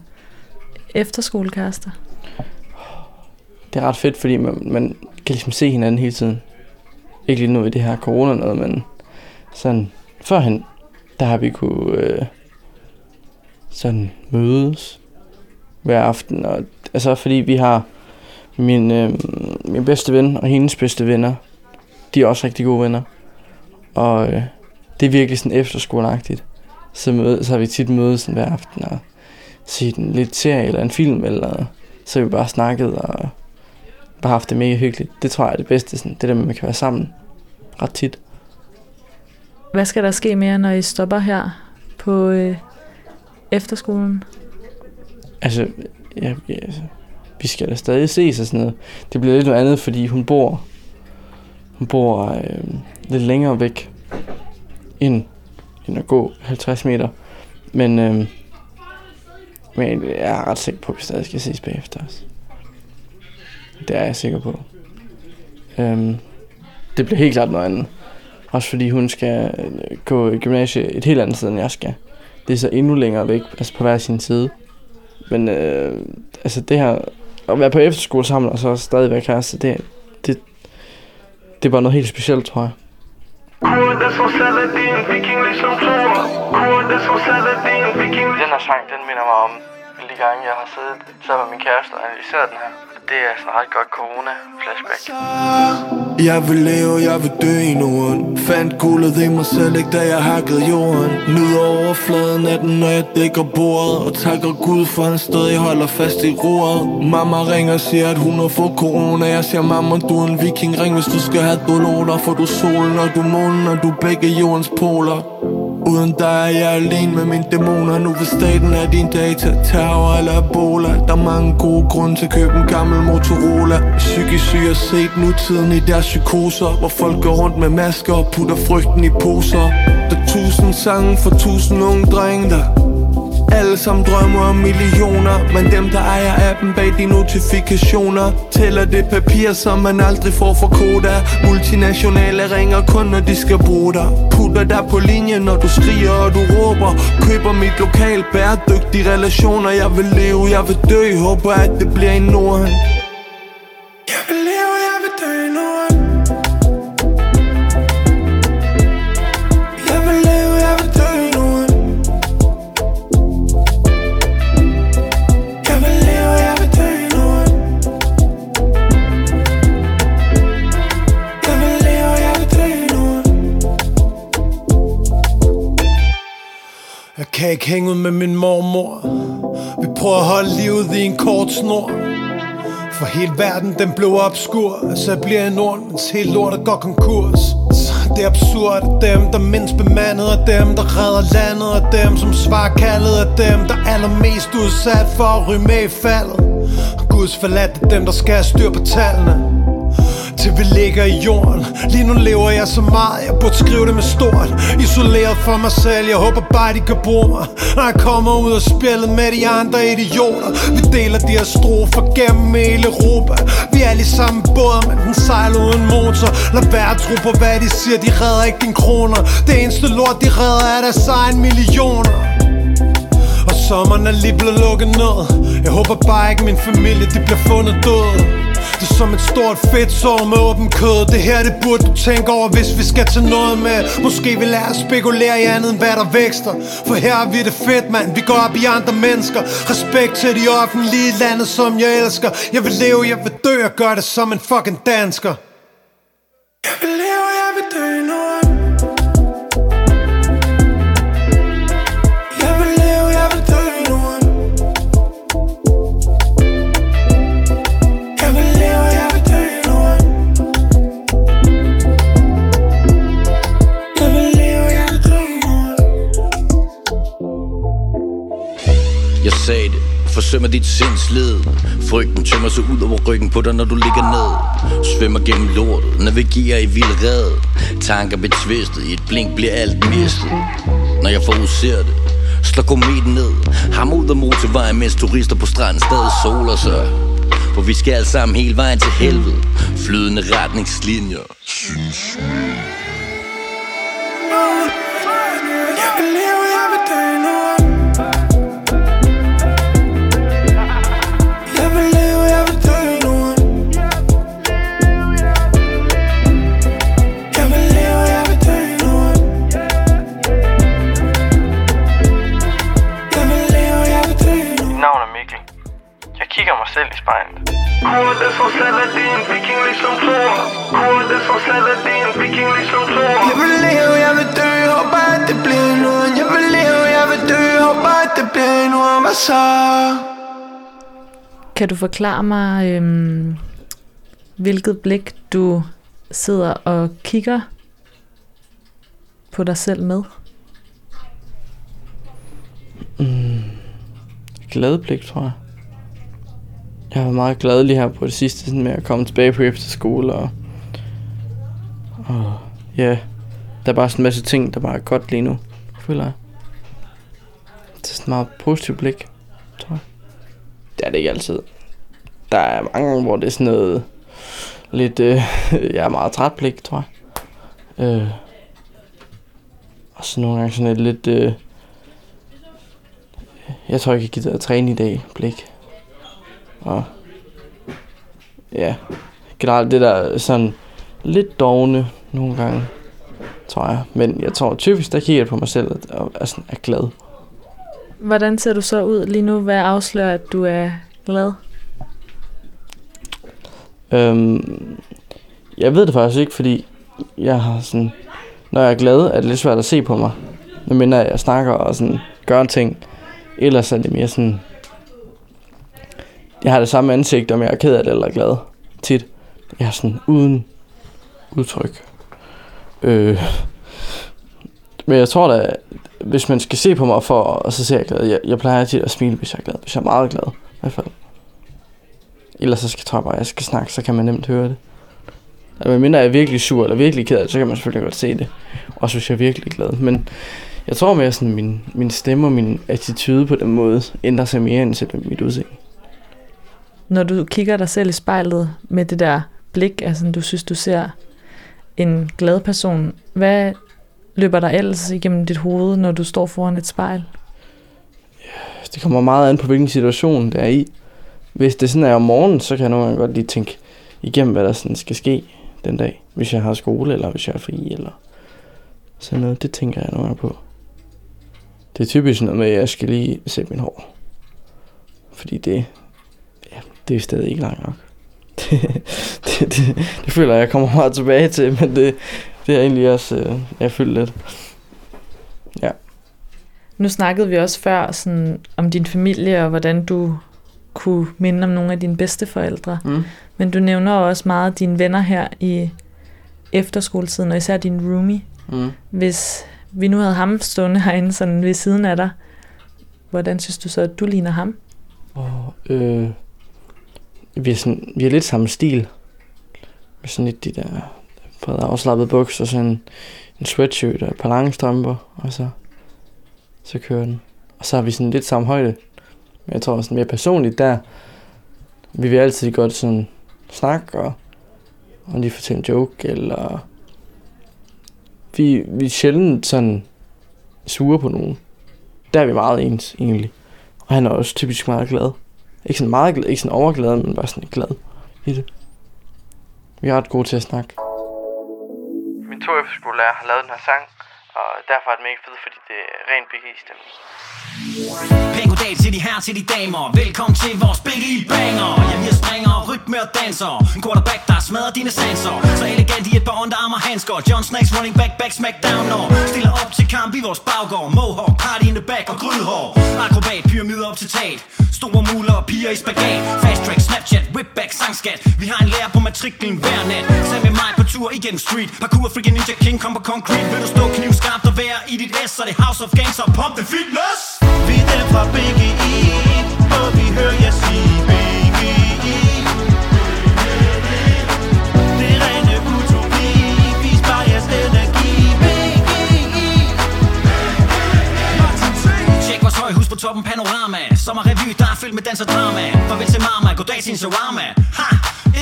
efterskolekærester? Det er ret fedt, fordi man kan ligesom se hinanden hele tiden. Ikke lige nu i det her corona noget, men sådan førhen, der har vi kunne sådan mødes hver aften. Og, altså fordi vi har min bedste ven og hendes bedste venner, de er også rigtig gode venner. Og det er virkelig sådan efterskoleagtigt. Så har vi tit mødes sådan hver aften og set en lidt serie eller en film, eller så har vi bare snakket og bare haft det mega hyggeligt. Det tror jeg er det bedste, sådan, det der med, man kan være sammen ret tit. Hvad skal der ske mere, når I stopper her på efterskolen? Altså, vi skal da stadig ses og sådan noget. Det bliver lidt noget andet, fordi hun bor lidt længere væk end at gå 50 meter. Men jeg er ret sikker på, at vi stadig skal ses bagefter os. Det er jeg sikker på. Det bliver helt klart noget andet. Også fordi hun skal gå i gymnasiet et helt andet sted, end jeg skal. Det er så endnu længere væk, altså på hver sin side. Men altså det her, at være på efterskole sammen og så stadig være kæreste, det er bare noget helt specielt, tror jeg. Den her sang, den minder mig om alle de gange, jeg har siddet sammen med min kæreste og analyseret den her. Det er sådan ret godt corona-flashback. Jeg vil leve, jeg vil dø i Norden. Fandt guldet i mig selv, ikke da jeg hakkede jorden. Nyder overfladen af den, når jeg dækker bordet. Og takker Gud for en sted, jeg holder fast i roret. Mamma ringer og siger, at hun har fået corona. Jeg siger, mamma, du er en viking. Ring, hvis du skal have doloter. For du solen, og du månen, og du begge jordens poler. Uden dig er jeg alene med mine dæmoner. Nu vil staten af din data, terror eller Ebola. Der er mange gode grunde til at købe en gammel Motorola. Psykisk syg har set nutiden i deres psykoser, hvor folk går rundt med masker og putter frygten i poser. Der er 1000 sange for 1000 unge drenge, der alle sammen drømmer om millioner. Men dem der ejer appen bag de notifikationer tæller det papir, som man aldrig får fra Koda. Multinationale ringer kun når de skal bruge dig. Putter dig på linje når du skriger og du råber. Køber mit lokal bæredygtige relationer. Jeg vil leve, jeg vil dø. Håber at det bliver i Norden. Jeg vil leve, jeg vil dø i Norden. Jeg vil leve, jeg vil dø i Norden. Jeg vil leve, jeg vil dø i Norden. Jeg vil leve, jeg vil dø i Norden. Jeg kan ikke hænge ud med min mormor. Vi prøver at holde livet i en kort snor. For hele verden den blev obskur. Så jeg bliver en nordmens hele lortet går konkurs. Så det er absurd at dem der mindst bemandet, og dem der redder landet, og dem som svarer kaldet, og dem der allermest udsat for at ryge med i faldet. Guds forladt er dem der skal styr på tallene. til vi ligger i jorden. Lige nu lever jeg så meget, jeg burde skrive det med stort. Isoleret for mig selv, jeg håber bare de kan bruge mig, når jeg kommer ud og spillet med de andre idioter. Vi deler de her strofer gennem hele Europa. Vi er lige samme båd, men den sejler uden motor. Lad være at tro på hvad de siger, de redder ikke din kroner. Det eneste lort de redder er deres egen millioner. Og sommeren er lige blevet lukket ned. Jeg håber bare ikke min familie, de bliver fundet døde. Det er som et stort fedt sår med åben kød. Det her det burde du tænke over, hvis vi skal tage noget med. Måske vi lærer at spekulere i andet end hvad der vækster. For her er vi det fedt, mand, vi går op i andre mennesker. Respekt til de offentlige lande, som jeg elsker. Jeg vil leve, jeg vil dø og gøre det som en fucking dansker. Jeg vil leve, jeg vil dø i Norden. Forsømmer dit sindsled. Frygten tømmer sig ud over ryggen på dig, når du ligger ned. Svømmer gennem lortet, navigerer i vildrede. Tanker betvistet, i et blink bliver alt mistet. Når jeg forudsætter det, slår kometen ned. Hammer ud af motorvejen, mens turister på stranden stadig soler sig. For vi skal alle sammen hele vejen til helvede. Flydende retningslinjer. Selv i spejlet. Kortet som sætter din viking ligesom Thor. Kortet som sætter din viking ligesom Thor. Jeg vil leve, jeg vil dø, håber at det bliver nogen. Jeg vil leve, jeg vil dø, håber at det bliver nogen. Hvad så? Kan du forklare mig, hvilket blik du sidder og kigger på dig selv med? Glædeblik, tror jeg. Jeg var meget glad lige her på det sidste, sådan med at komme tilbage på efterskole, og ja, der er bare sådan en masse ting, der bare er godt lige nu, føler jeg. Det er sådan et meget positivt blik, tror jeg. Det er det ikke altid. Der er mange gange, hvor det er sådan noget lidt, jeg er meget træt blik, tror jeg. Og så nogle gange sådan et lidt, jeg tror ikke, jeg gider at træne i dag, blik. Og ja, generelt det der sådan lidt dovne nogle gange, tror jeg. Men jeg tror typisk, der kigger jeg på mig selv og er glad. Hvordan ser du så ud lige nu? Hvad afslører, at du er glad? Jeg ved det faktisk ikke, fordi jeg har sådan, når jeg er glad, er det lidt svært at se på mig. Medmindre jeg snakker og sådan gør ting. Ellers er det mere sådan, jeg har det samme ansigt, om jeg er ked af det eller glad. Tit. Jeg er sådan uden udtryk. Men jeg tror da, hvis man skal se på mig for, og så ser jeg glad. Jeg plejer tit at smile, hvis jeg er glad. Hvis jeg er meget glad, i hvert fald. Ellers så tror jeg bare, at jeg skal snakke, så kan man nemt høre det. Altså, medmindre jeg er virkelig sur eller virkelig ked af det, så kan man selvfølgelig godt se det. Også hvis jeg er virkelig glad. Men jeg tror mere sådan, min stemme og min attitude på den måde ændrer sig mere end til mit udseende. Når du kigger dig selv i spejlet med det der blik, altså du synes, du ser en glad person, hvad løber der ellers igennem dit hoved, når du står foran et spejl? Ja, det kommer meget an på, hvilken situation det er i. Hvis det sådan er om morgenen, så kan jeg nogle gange godt lige tænke igennem, hvad der sådan skal ske den dag. Hvis jeg har skole, eller hvis jeg er fri, eller sådan noget. Det tænker jeg nogle gange på. Det er typisk noget med, at jeg skal lige se min hår. Fordi det er stadig ikke langt nok. Det føler jeg kommer meget tilbage til, men det er egentlig også, jeg føler lidt. Ja. Nu snakkede vi også før sådan, om din familie, og hvordan du kunne minde om nogle af dine bedsteforældre. Mm. Men du nævner også meget dine venner her i efterskoletiden, og især din roomie. Mm. Hvis vi nu havde ham stående herinde sådan ved siden af dig, hvordan synes du så, at du ligner ham? Vi er lidt samme stil. sådan lidt de der brede afslappede bukser, sådan en sweatshirt og et par lange strømper, og så kører den. Og så har vi sådan lidt samme højde. Men jeg tror sådan mere personligt der, vi vil altid godt sådan snakke og lige fortælle en joke, eller vi er sjældent sådan sure på nogen. Der er vi meget ens egentlig. Og han er også typisk meget glad. Ikke sådan meget glad, ikke sådan overglad, men bare sådan glad i det. Vi er ret gode til at snakke. Min 2 efterskolelærer har lavet den her sang, og derfor er det mega fedt, fordi det er ren BGI-stemning. Pæn goddag til de herrer, til de damer. Velkommen til vores BGI-banger. Jeg lige springer, rytme og danser. En quarterback, der smadrer dine sanser. Så elegant i et par underarmer handsker. John Snakes running back, smackdown. Når stiller op til kamp i vores baggård. Mohawk, party in the back og grydhår. Akrobat, pyramide op til tag. Store muler og piger i spagat. Fast track, Snapchat, whipback, sangskat. Vi har en lærer på matriklen hver nat. Sag med mig på tur igennem street. Parkour, freaking Ninja King, kom på concrete. Vil du stå knivskarpt og være i dit S? Så det House of Gangs og Pump the Fitness. Vi er dem fra BGI, og vi hører jer sige BGI. Det er rene utopi, vi sparer jeres energi. BGI. Tjek vores højhus på toppen, panorama. Sommerrevy, der er fyldt med dans og drama. Farvel til Marma, goddag til en shawarma. Ha!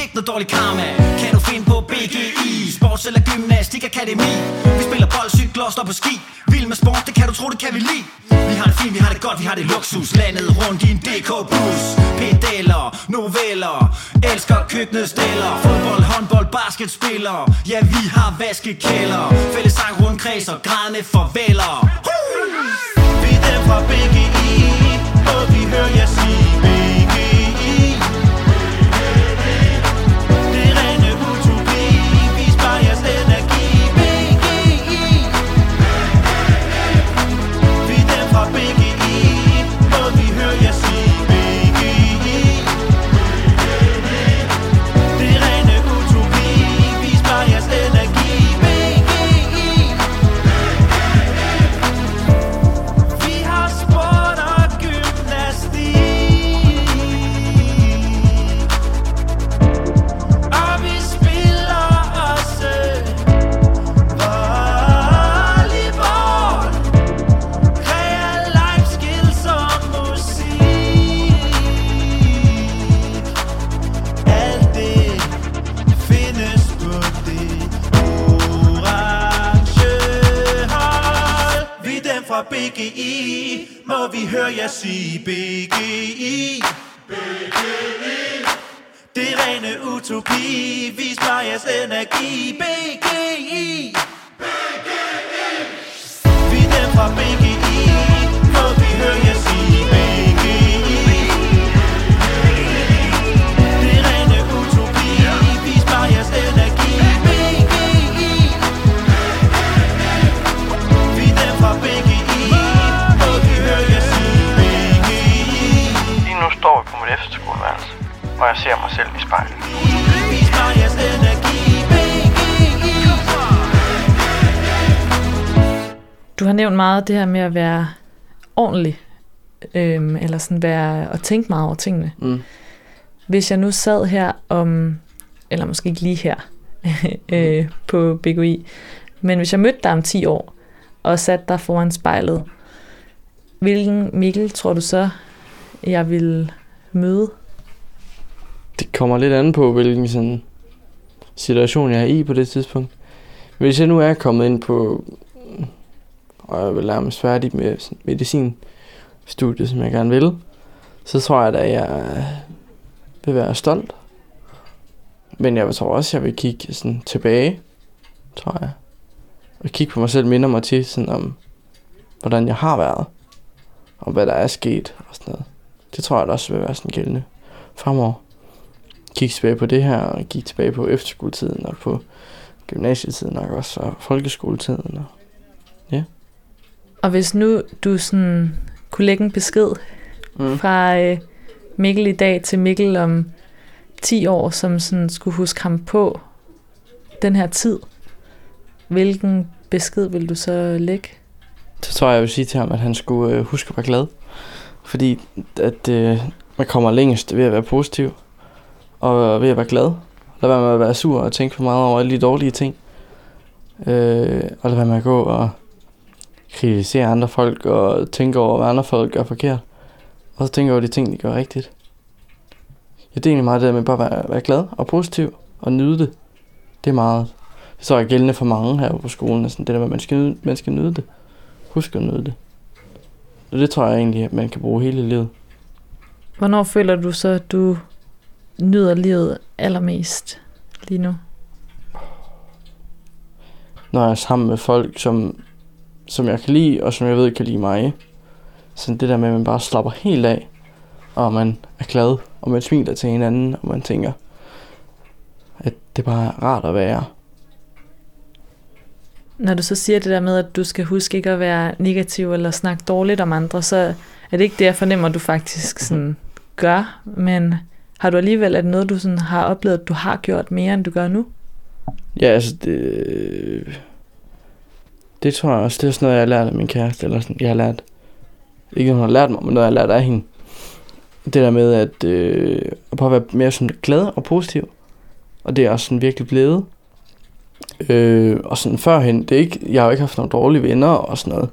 Ikke noget dårlig karma. Kan du finde på BGI? Sports- eller gymnastikakademi. Vi spiller bold, cykler og står på ski. Vild med sport, det kan du tro, det kan vi lide. Vi har det fint, vi har det godt, vi har det luksus. Landet rundt i en DK-bus. Pedaler, noveller. Elsker køkkenet stiller. Fodbold, håndbold, basketspiller. Ja, vi har vaskekælder. Fællesang, rundkreds og grædende farveler. Vi er dem fra BGI, og vi hører jer sige BGI. BGI, må vi høre jer sige BGI. BGI. Det er rene utopi, vis bare jeres energi. BGI. BGI. Vi er dem fra BGI, må vi høre jer sige BGI. Det er rene utopi, vis bare jeres energi. BGI. Vi er dem fra BGI. Står vi på mit efterskoleværelse, og jeg ser mig selv i spejlet. Du har nævnt meget det her med at være ordentlig, eller sådan være og tænke meget over tingene. Mm. Hvis jeg nu sad her om, eller måske ikke lige her på BGI, men hvis jeg mødte dig om 10 år og satte dig foran spejlet, hvilken Mikkel tror du så jeg vil møde? Det kommer lidt an på, hvilken sådan situation jeg er i på det tidspunkt. Hvis jeg nu er kommet ind på, og jeg vil lade mig færdig med medicinstudiet, som jeg gerne vil, så tror jeg da, at jeg vil være stolt. Men jeg tror også, at jeg vil kigge sådan tilbage, tror jeg. Og kigge på mig selv, minder mig til sådan om, hvordan jeg har været, og hvad der er sket og sådan noget. Det tror jeg også vil være sådan gældende fremover. Kig tilbage på det her, og kig tilbage på efterskoletiden, og på gymnasietiden, og også og folkeskoletiden. Og, ja. Og hvis nu du sådan kunne lægge en besked fra Mikkel i dag til Mikkel om 10 år, som sådan skulle huske ham på den her tid, hvilken besked vil du så lægge? Så tror jeg, jeg vil sige til ham, at han skulle huske at være glad. Fordi at man kommer længst ved at være positiv og ved at være glad Lad være med at være sur og tænke for meget over alle de dårlige ting. Og lad være med at gå og kritisere andre folk og tænke over, hvad andre folk gør forkert. Og så tænke over de ting, de gør rigtigt. Ja, det er egentlig meget det der med bare at være glad og positiv og nyde det. Det er meget. Det så er gældende for mange her på skolen. Sådan det der med, at man skal nyde det. Husk at nyde det. Og det tror jeg egentlig, at man kan bruge hele livet. Hvornår føler du så, at du nyder livet allermest lige nu? Når jeg er sammen med folk, som jeg kan lide, og som jeg ved kan lide mig. Så det der med, at man bare slapper helt af, og man er glad, og man smiler til hinanden, og man tænker, at det bare er rart at være. Når du så siger det der med, at du skal huske ikke at være negativ eller snakke dårligt om andre, så er det ikke det, jeg fornemmer, du faktisk sådan gør, men har du alligevel, at noget, du sådan har oplevet, at du har gjort mere, end du gør nu? Ja, altså det tror jeg også, det er sådan noget, jeg har lært af min kæreste, eller sådan, jeg har lært, ikke noget, hun har lært mig, men noget, jeg har lært af hende. Det der med at bare være mere sådan glad og positiv, og det er også sådan virkelig blevet. Og sådan førhen, det er ikke, jeg har jo ikke haft nogle dårlige venner og sådan noget.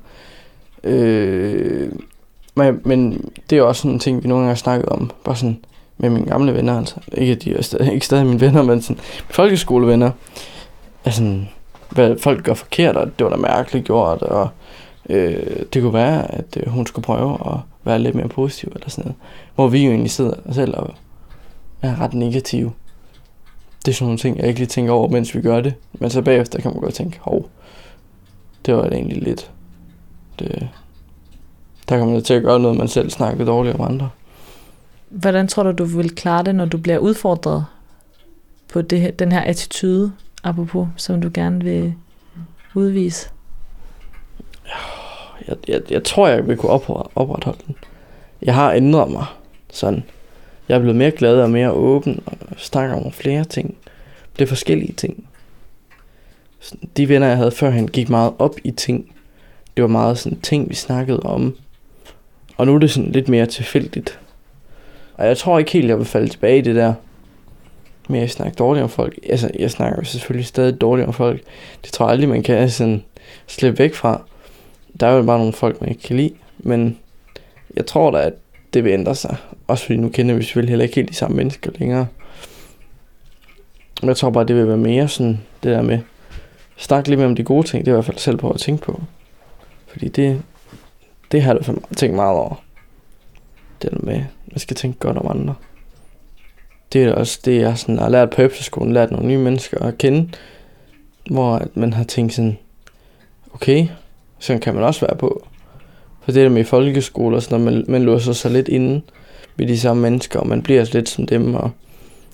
Men det er også sådan en ting, vi nogle gange har snakket om, bare sådan med mine gamle venner, altså. Ikke at de er stadig mine venner, men sådan folkeskolevenner. Altså, hvad folk gør forkert, og det var da mærkeligt gjort, og det kunne være, at hun skulle prøve at være lidt mere positiv eller sådan noget. Hvor vi jo egentlig sidder selv og er ret negative. Det er sådan nogle ting, jeg ikke lige tænker over, mens vi gør det. Men så bagefter kan man godt tænke, hov, det var egentlig lidt. Der kan man til at gøre noget, man selv snakker dårligt om andre. Hvordan tror du vil klare det, når du bliver udfordret på det, den her attitude, apropos, som du gerne vil udvise? Jeg tror, jeg vil kunne opretholde den. Jeg har ændret mig sådan. Jeg er blevet mere glad og mere åben og snakker om flere ting. Det er forskellige ting. De venner, jeg havde førhen, gik meget op i ting. Det var meget sådan ting, vi snakkede om. Og nu er det sådan lidt mere tilfældigt. Og jeg tror ikke helt, jeg vil falde tilbage i det der med at snakke dårligt om folk. Altså, jeg snakker selvfølgelig stadig dårligt om folk. Det tror jeg aldrig, man kan sådan slippe væk fra. Der er jo bare nogle folk, man ikke kan lide. Men jeg tror da, at det vil ændre sig. Også fordi nu kender vi selvfølgelig heller ikke helt de samme mennesker længere. Men jeg tror bare, det vil være mere sådan det der med at snakke lidt mere om de gode ting. Det er i hvert fald selv på at tænke på. Fordi det har jeg i hvert fald tænkt meget over. Det der med, man skal tænke godt om andre. Det er også det, jeg sådan har lært på efterskolen. Lært nogle nye mennesker at kende. Hvor man har tænkt sådan, okay, sådan kan man også være på. For det der med folkeskole og sådan noget, man låser sig lidt inde med de samme mennesker, og man bliver lidt som dem, og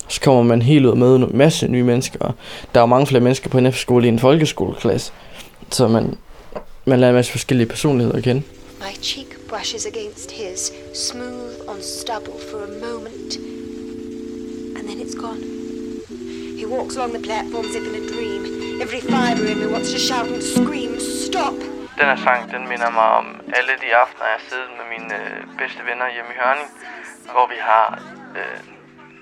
så kommer man helt ud med en masse nye mennesker, og der er jo mange flere mennesker på en efterskole i en folkeskoleklasse, så man lærer en masse forskellige personligheder at kende. My cheek brushes against his, smooth on stubble for a moment, and then it's gone. He walks along the platforms as if in a dream. Every fiber in me wants to shout and scream, stop! Den her sang, den minder mig om alle de aftener, jeg har siddet med mine bedste venner hjemme i Hørning, hvor vi har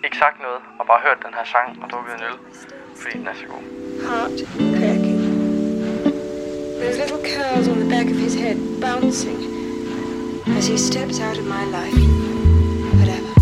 ikke sagt noget, og bare hørt den her sang og drukket en øl, fordi den er så god. Heart cracking. Those little curls on the back of his head bouncing as he steps out of my life. Whatever.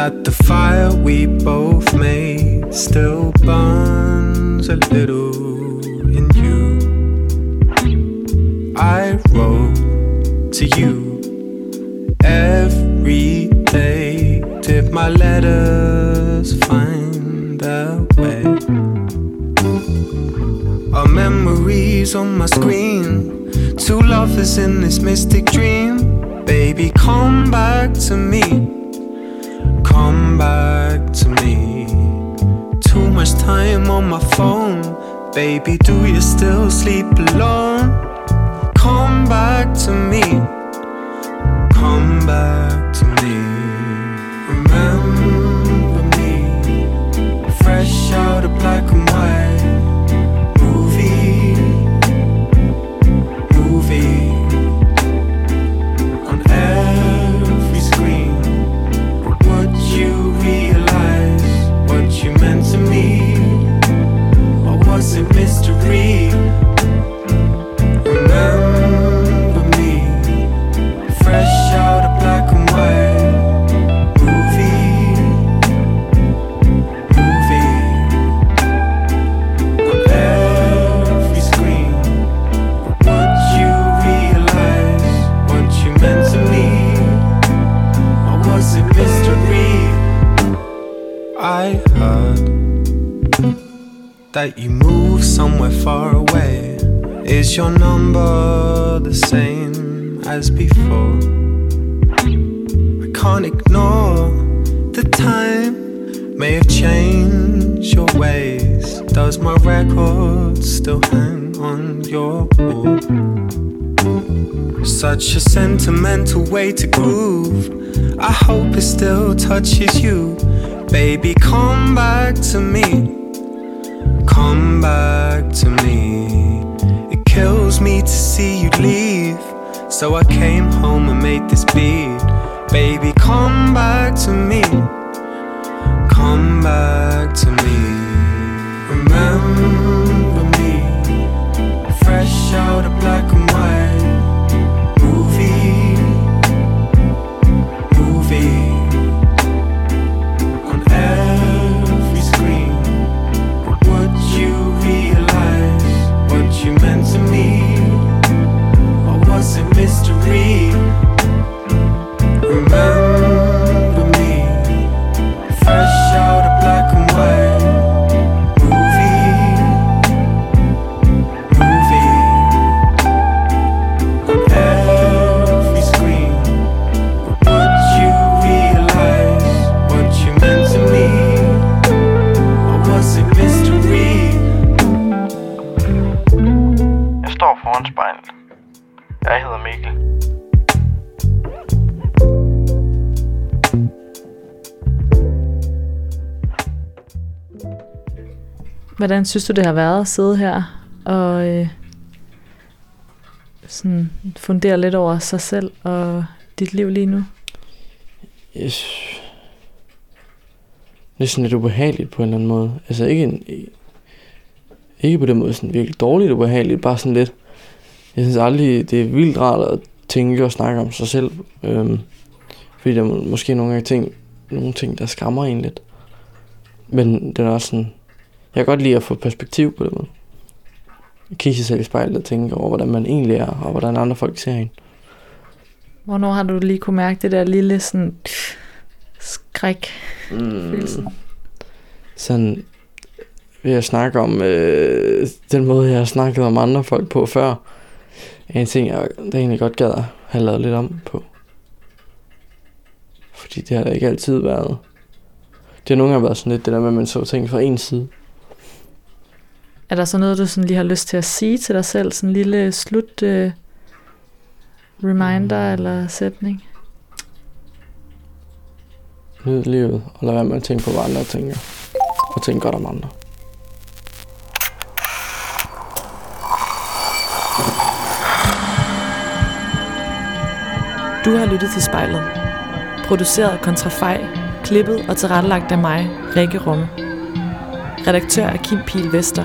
That the fire we both made still burns a little in you. I wrote to you every day. Did my letters find their way? Our memories on my screen. Two lovers in this mystic dream. Baby, come back to me. Come back to me. Too much time on my phone. Baby, do you still sleep alone? Come back to me. Come back to me. Remember me. Fresh out of black and white. Movie. On every screen. Would you realize what you meant to me? Was it mystery? Remember me, fresh out of black and white. Movie. On every screen, would you realize what you meant to me? Or was it mystery? I heard that you move somewhere far away. Is your number the same as before? I can't ignore the time. May have changed your ways. Does my record still hang on your wall? Such a sentimental way to groove. I hope it still touches you. Baby, come back to me. Come back to me. It kills me to see you leave. So I came home and made this beat. Baby, come back to me. Come back to me. Remember me. Fresh out of black and white. Movie. You meant to me, or was it mystery? Remember me, fresh out of black and white. Movie. On every screen, would you realize what you meant to me, or was it mystery? Foran spejlet. Jeg hedder Mikkel. Hvordan synes du det har været at sidde her og sådan fundere lidt over sig selv og dit liv lige nu? Yes. Det er sådan lidt ubehageligt på en eller anden måde. Altså ikke på den måde sådan virkelig dårligt ubehageligt, bare sådan lidt. Jeg synes aldrig, det er vildt rart at tænke og snakke om sig selv. Fordi der er måske nogle gange nogle ting, der skammer en lidt. Men det er også sådan, jeg kan godt lide at få perspektiv på det måde. Kigge sig selv i spejlet og tænke over, hvordan man egentlig er, og hvordan andre folk ser en. Hvornår har du lige kunne mærke det der lille sådan skræk-følelsen? Sådan vil jeg snakke om den måde, jeg har snakket om andre folk på før. En ting, jeg egentlig godt gad at have lavet lidt om på. Fordi det har da ikke altid været. Det har nogle gange været sådan lidt det der med, at man så ting fra en side. Er der så noget, du sådan lige har lyst til at sige til dig selv? Sådan en lille slut reminder eller sætning? Nyd livet, og lad være med at tænke på, hvad andre tænker. Og tænke godt om andre. Du har lyttet til Spejlet. Produceret kontrafej, klippet og tilrettelagt af mig, Rikke Romme. Redaktør er Kim Pihl Vester.